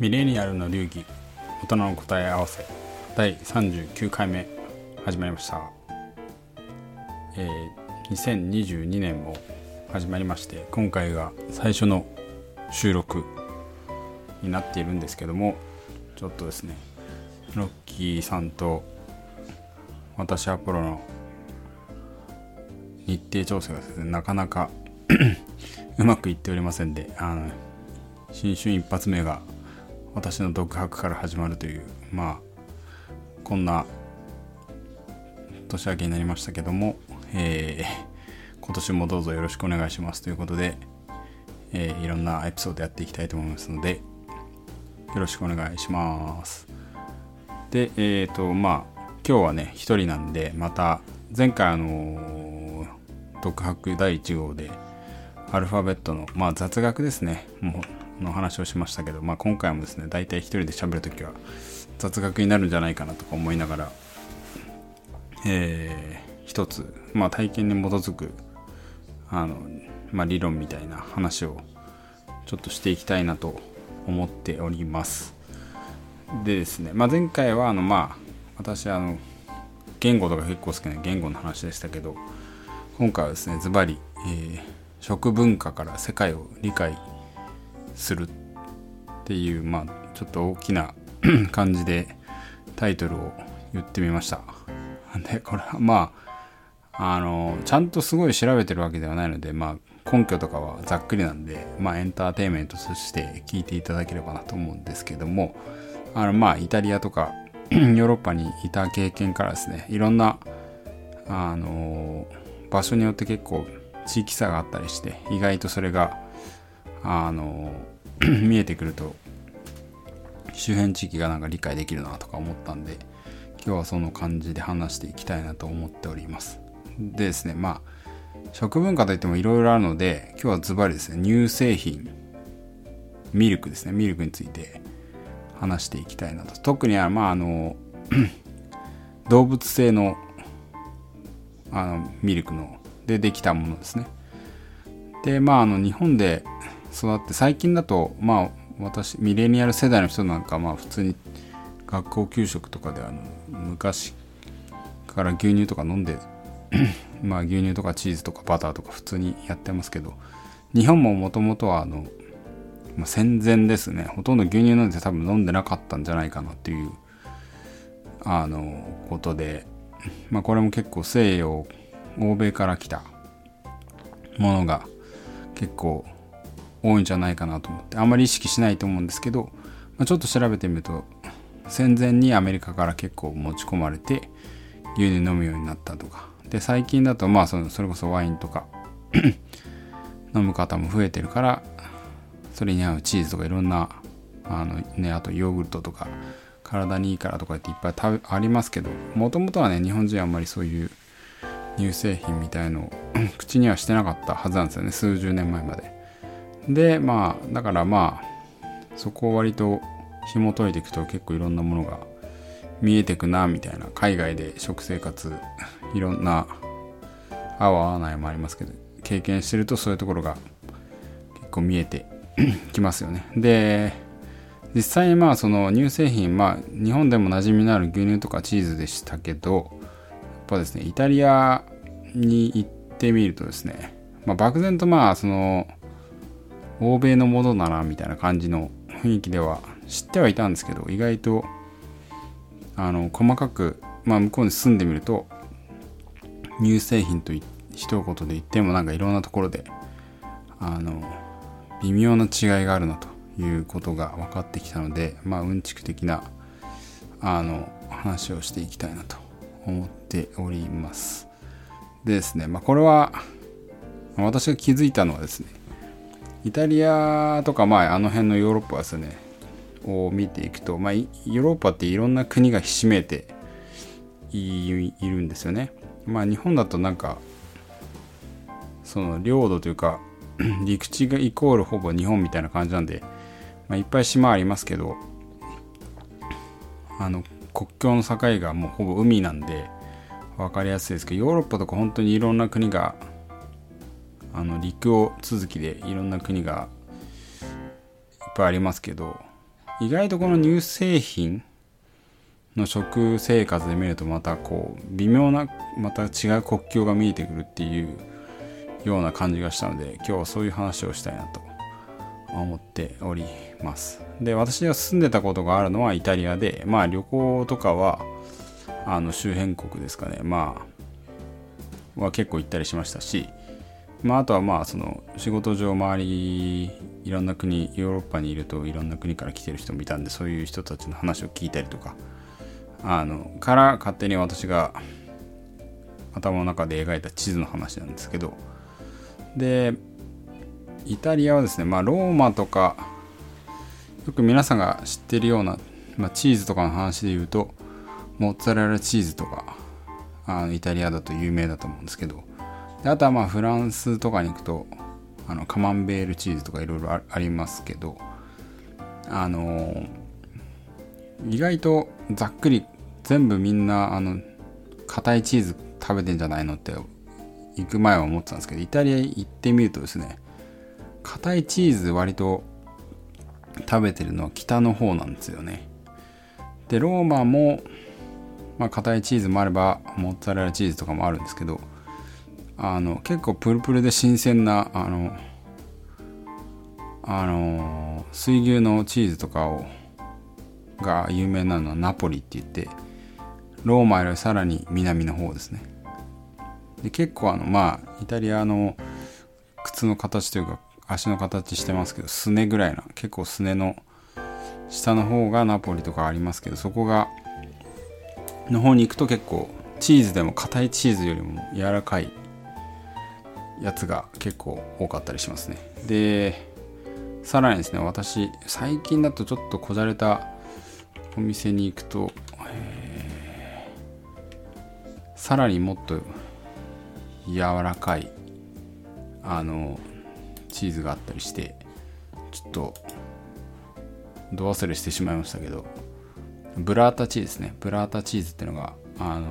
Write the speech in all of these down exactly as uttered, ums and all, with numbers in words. ミレニアルの流儀大人の答え合わせだいさんじゅうきゅうかいめ始まりました、えー、にせんにじゅうにねんも始まりまして、今回が最初の収録になっているんですけども、ちょっとですねロッキーさんと私アポロの日程調整がですねなかなかうまくいっておりませんで、あの新春一発目が私の独白から始まるという、まあこんな年明けになりましたけども、えー、今年もどうぞよろしくお願いしますということで、えー、いろんなエピソードやっていきたいと思いますのでよろしくお願いします。で、えーとまあ今日はね一人なんで、また前回あのー、独白だいいち号でアルファベットの、まあ、雑学ですねもうの話をしましたけど、まあ、今回もですね大体一人で喋るときは雑学になるんじゃないかなとか思いながら、えー、一つ、まあ、体験に基づくあの、まあ、理論みたいな話をちょっとしていきたいなと思っております。でですね、まあ、前回はあの、まあ、私あの言語とか結構好きな言語の話でしたけど、今回はですねズバリ、えー、食文化から世界を理解するっていう、まあちょっと大きな感じでタイトルを言ってみました。でこれはまああのちゃんとすごい調べてるわけではないので、まあ根拠とかはざっくりなんで、まあエンターテインメントとして聞いていただければなと思うんですけども、あのまあイタリアとかヨーロッパにいた経験からですね、いろんなあの場所によって結構地域差があったりして、意外とそれがあの見えてくると周辺地域がなんか理解できるなとか思ったんで、今日はその感じで話していきたいなと思っております。でですね、まあ食文化といってもいろいろあるので、今日はズバリですね乳製品ミルクですねミルクについて話していきたいなと。特にはまああの動物性のあのミルクのでできたものですね。でまああの日本で育って、最近だとまあ私ミレニアル世代の人なんかまあ普通に学校給食とかであの昔から牛乳とか飲んでまあ牛乳とかチーズとかバターとか普通にやってますけど、日本ももともとはあの、まあ、戦前ですねほとんど牛乳なんて多分飲んでなかったんじゃないかなっていうあのことで、まあこれも結構西洋欧米から来たものが結構多いんじゃないかなと思って、あんまり意識しないと思うんですけど、まあ、ちょっと調べてみると戦前にアメリカから結構持ち込まれて牛乳飲むようになったとかで、最近だとまあそのそれこそワインとか飲む方も増えてるから、それに合うチーズとかいろんなあのね、あとヨーグルトとか体にいいからとかっていっぱい食べありますけど、もともとはね日本人はあんまりそういう乳製品みたいのを口にはしてなかったはずなんですよね、数十年前まで。でまあだからまあそこを割と紐解いていくと結構いろんなものが見えてくなみたいな、海外で食生活いろんな合う合わないもありますけど経験してると、そういうところが結構見えてきますよね。で実際まあその乳製品、まあ日本でも馴染みのある牛乳とかチーズでしたけど、やっぱですねイタリアに行ってみるとですね、まあ漠然とまあその欧米のものだなみたいな感じの雰囲気では知ってはいたんですけど、意外とあの細かく、まあ、向こうに住んでみると乳製品と一言で言ってもなんかいろんなところであの微妙な違いがあるなということが分かってきたので、まあうんちく的なあの話をしていきたいなと思っております。でですね、まあ、これは私が気づいたのはですね、イタリアとか、まあ、あの辺のヨーロッパですねを見ていくと、まあ、ヨーロッパっていろんな国がひしめいて い, いるんですよね。まあ日本だとなんかその領土というか陸地がイコールほぼ日本みたいな感じなんで、まあ、いっぱい島ありますけど、あの国境の境がもうほぼ海なんで分かりやすいですけど、ヨーロッパとか本当にいろんな国があの陸を続きでいろんな国がいっぱいありますけど、意外とこの乳製品の食生活で見ると、またこう微妙なまた違う国境が見えてくるっていうような感じがしたので、今日はそういう話をしたいなと思っております。で、私が住んでたことがあるのはイタリアで、まあ旅行とかはあの周辺国ですかね、まあは結構行ったりしましたし、まああとはまあその仕事上周りいろんな国、ヨーロッパにいるといろんな国から来てる人もいたんで、そういう人たちの話を聞いたりとかあのから勝手に私が頭の中で描いた地図の話なんですけど、でイタリアはですね、まあローマとかよく皆さんが知ってるような、まあ、チーズとかの話で言うとモッツァレラチーズとかあのイタリアだと有名だと思うんですけど、であとはまあフランスとかに行くとあのカマンベールチーズとかいろいろありますけど、あのー、意外とざっくり全部みんなあの硬いチーズ食べてんじゃないのって行く前は思ってたんですけど、イタリア行ってみるとですね、硬いチーズ割と食べてるのは北の方なんですよね。でローマもまあ硬いチーズもあればモッツァレラチーズとかもあるんですけど、あの結構プルプルで新鮮なあのあの水牛のチーズとかをが有名なのはナポリって言って、ローマよりさらに南の方ですね。で結構あのまあイタリアの靴の形というか足の形してますけど、すねぐらいな、結構すねの下の方がナポリとかありますけど、そこがの方に行くと結構チーズでも硬いチーズよりも柔らかいやつが結構多かったりしますね。でさらにですね、私最近だとちょっとこじゃれたお店に行くと、えー、さらにもっと柔らかいあのチーズがあったりして、ちょっとど忘れしてしまいましたけど、ブラータチーズですね。ブラータチーズってのがあの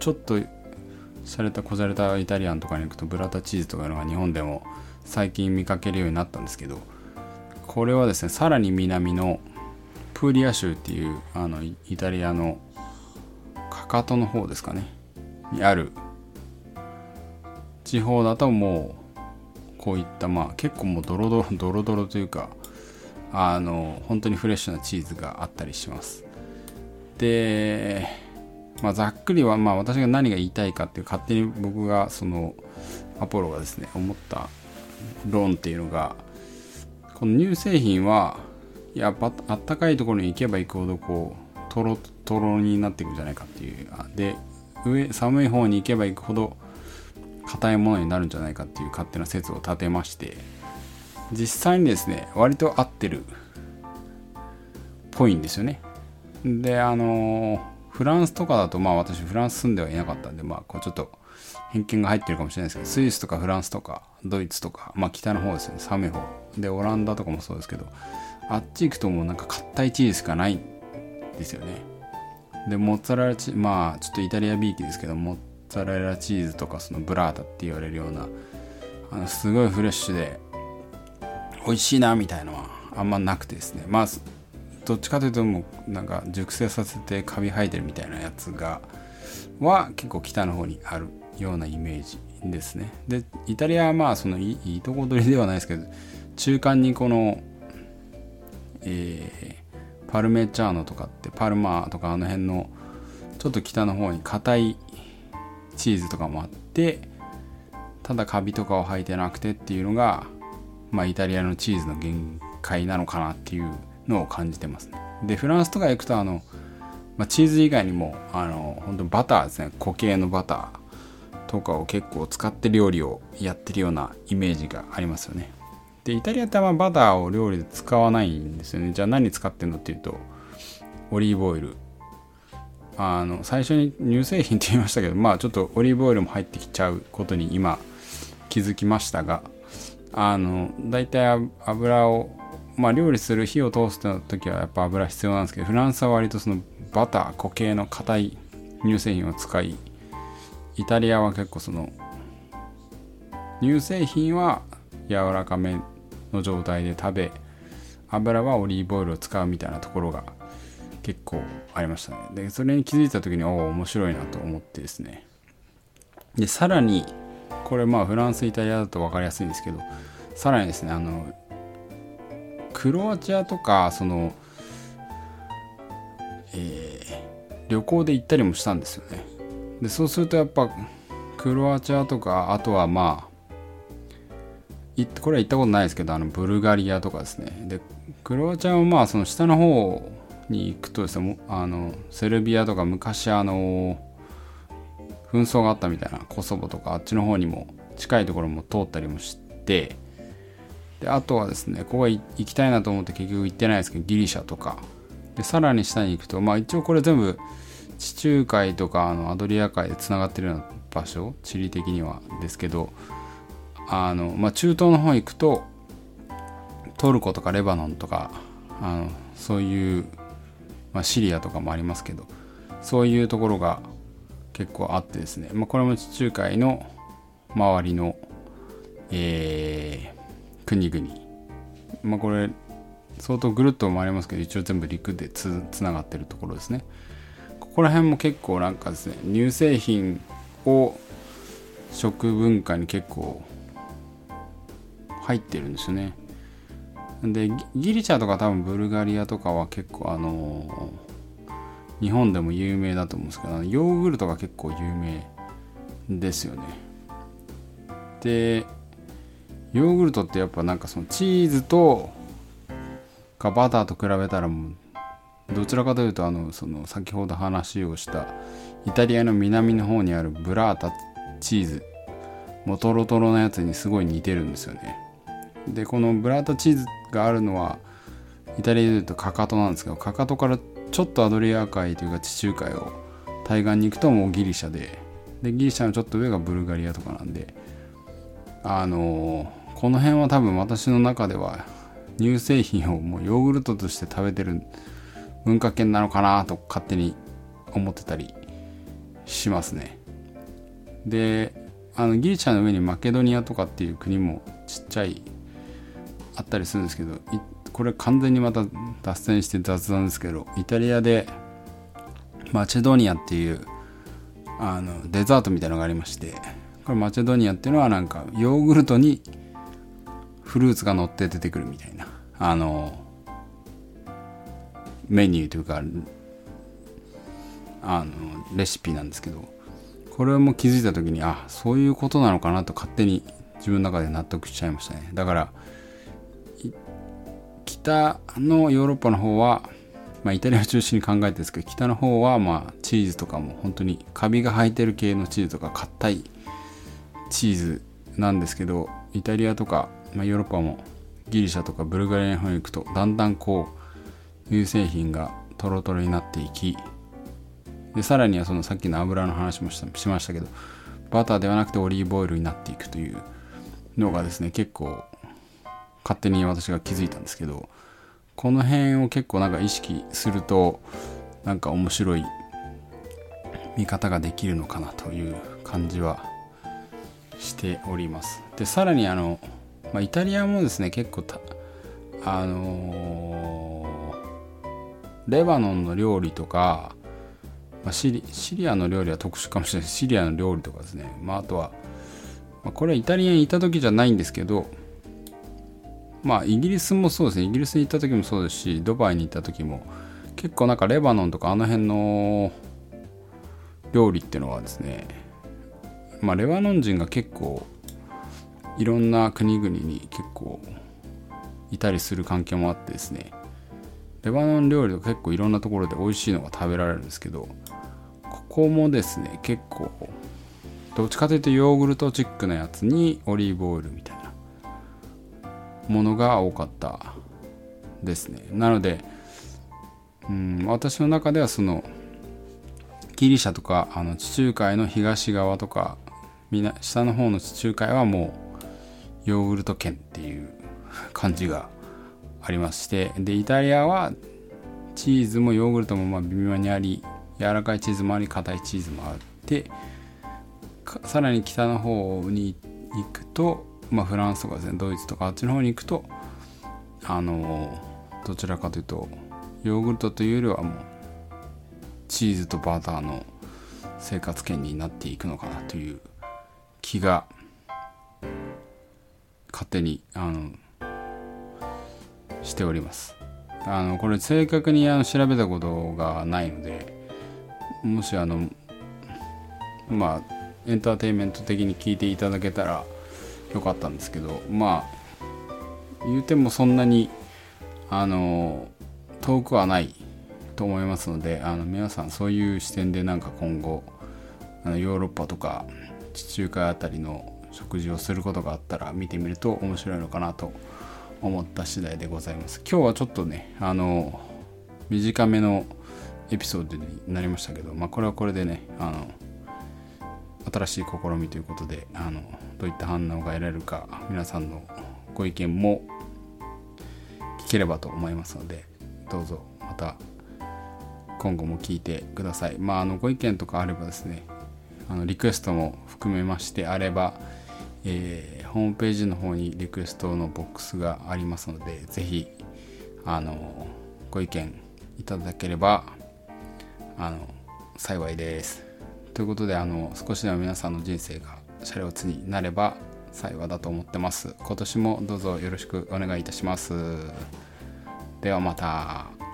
ちょっと洒落たこじゃれたイタリアンとかに行くとブラータチーズとかいうのが日本でも最近見かけるようになったんですけど、これはですねさらに南のプーリア州っていうあのイタリアのかかとの方ですかねにある地方だと、もうこういったまあ結構もうドロドロドロドロというかあの本当にフレッシュなチーズがあったりします。でまあ、ざっくりはまあ私が何が言いたいかっていう、勝手に僕がそのアポロがですね思った論っていうのが、この乳製品はいやあったかいところに行けば行くほどこうトロトロになっていくんじゃないかっていう、で上寒い方に行けば行くほど硬いものになるんじゃないかっていう勝手な説を立てまして、実際にですね割と合ってるっぽいんですよね。であのーフランスとかだと、まあ私フランス住んではいなかったんで、まあこうちょっと偏見が入ってるかもしれないですけど、スイスとかフランスとかドイツとか、まあ北の方ですよね、寒い方でオランダとかもそうですけど、あっち行くともうなんか硬いチーズしかないですよね。でモッツァレラチーズ、まあちょっとイタリアビーキですけど、モッツァレラチーズとかそのブラータって言われるようなあのすごいフレッシュで美味しいなみたいのはあんまなくてですね、まあどっちかというともうなんか熟成させてカビ生えてるみたいなやつがは結構北の方にあるようなイメージですね。でイタリアはまあそのいいとこ取りではないですけど、中間にこの、えー、パルメチャーノとかってパルマとかあの辺のちょっと北の方に硬いチーズとかもあって、ただカビとかを生えてなくてっていうのが、まあ、イタリアのチーズの限界なのかなっていうのを感じてますね。でフランスとか行くとあの、まあ、チーズ以外にもあの本当バターですね、固形のバターとかを結構使って料理をやってるようなイメージがありますよね。でイタリアってあんまバターを料理で使わないんですよね。じゃあ何使ってるのっていうとオリーブオイル、あの最初に乳製品って言いましたけど、まあちょっとオリーブオイルも入ってきちゃうことに今気づきましたが、あのだいたい油をまあ、料理する火を通す時はやっぱ油必要なんですけど、フランスは割とそのバター固形の硬い乳製品を使い、イタリアは結構その乳製品は柔らかめの状態で食べ、油はオリーブオイルを使うみたいなところが結構ありましたね。でそれに気づいた時におお面白いなと思ってですね。でさらにこれまあフランスイタリアだと分かりやすいんですけど、さらにですねあのクロアチアとかその、えー、旅行で行ったりもしたんですよね。でそうするとやっぱクロアチアとかあとはまあこれは行ったことないですけどあのブルガリアとかですね。でクロアチアはまあその下の方に行くとですねあのセルビアとか昔あの紛争があったみたいなコソボとかあっちの方にも近いところも通ったりもして、であとはですねここ行きたいなと思って結局行ってないですけどギリシャとかでさらに下に行くとまあ一応これ全部地中海とかあのアドリア海でつながってるような場所地理的にはですけどあの、まあ、中東の方行くとトルコとかレバノンとかあのそういう、まあ、シリアとかもありますけどそういうところが結構あってですね、まあ、これも地中海の周りの、えー、国々、まあ、これ相当ぐるっと回りますけど一応全部陸で つ, つながってるところですね。ここら辺も結構なんかですね乳製品を食文化に結構入ってるんですよね。でギリシャとか多分ブルガリアとかは結構あのー、日本でも有名だと思うんですけどヨーグルトが結構有名ですよね。でヨーグルトってやっぱなんかそのチーズとかバターと比べたらもうどちらかというとあのその先ほど話をしたイタリアの南の方にあるブラータチーズもうトロトロなやつにすごい似てるんですよね。でこのブラータチーズがあるのはイタリアでいうとかかとなんですけどかかとからちょっとアドリア海というか地中海を対岸に行くともうギリシャででギリシャのちょっと上がブルガリアとかなんであのー、この辺は多分私の中では乳製品をもうヨーグルトとして食べてる文化圏なのかなと勝手に思ってたりしますね。であのギリシャの上にマケドニアとかっていう国もちっちゃいあったりするんですけどこれ完全にまた脱線して雑談ですけどイタリアでマチェドニアっていうあのデザートみたいなのがありまして、これマチェドニアっていうのはなんかヨーグルトにフルーツが乗って出てくるみたいなあのメニューというかあのレシピなんですけどこれも気づいた時にあそういうことなのかなと勝手に自分の中で納得しちゃいましたね。だから北のヨーロッパの方は、まあ、イタリアを中心に考えてるんですけど北の方はまあチーズとかも本当にカビが生えてる系のチーズとか硬いチーズなんですけどイタリアとか、まあ、ヨーロッパもギリシャとかブルガリアの方に行くとだんだんこう乳製品がトロトロになっていきでさらにはそのさっきの油の話も し, しましたけどバターではなくてオリーブオイルになっていくというのがですね結構勝手に私が気づいたんですけどこの辺を結構なんか意識するとなんか面白い見方ができるのかなという感じはしております。でさらにあの、まあ、イタリアもですね結構たあのーレバノンの料理とか、まあ、シリ、シリアの料理は特殊かもしれないシリアの料理とかですね、まあ、あとは、まあ、これはイタリアにいた時じゃないんですけどまあイギリスもそうですねイギリスに行った時もそうですしドバイに行った時も結構なんかレバノンとかあの辺の料理っていうのはですねまあレバノン人が結構いろんな国々に結構いたりする関係もあってですねレバノン料理とか結構いろんなところで美味しいのが食べられるんですけどここもですね結構どっちかというとヨーグルトチックなやつにオリーブオイルみたいなものが多かったですね。なのでうん私の中ではそのギリシャとかあの地中海の東側とか下の方の地中海はもうヨーグルト圏っていう感じがありましてでイタリアはチーズもヨーグルトもまあ微妙にあり柔らかいチーズもあり硬いチーズもあってさらに北の方に行くと、まあ、フランスとかですねドイツとかあっちの方に行くとあのどちらかというとヨーグルトというよりはもうチーズとバターの生活圏になっていくのかなという気が勝手にあのしております。あのこれ正確にあの調べたことがないので、もしあのまあエンターテインメント的に聞いていただけたらよかったんですけど、まあ言うてもそんなにあの遠くはないと思いますので、あの皆さんそういう視点でなんか今後あのヨーロッパとか地中海あたりの食事をすることがあったら見てみると面白いのかなと思った次第でございます。今日はちょっとねあの短めのエピソードになりましたけど、まあこれはこれでねあの新しい試みということで、あのどういった反応が得られるか皆さんのご意見も聞ければと思いますので、どうぞまた今後も聞いてください。まああのご意見とかあればですね、あのリクエストも含めましてあれば、えー、ホームページの方にリクエストのボックスがありますので、ぜひあのご意見いただければあの幸いです。ということで、あの少しでも皆さんの人生がシャレオツになれば幸いだと思ってます。今年もどうぞよろしくお願いいたします。ではまた。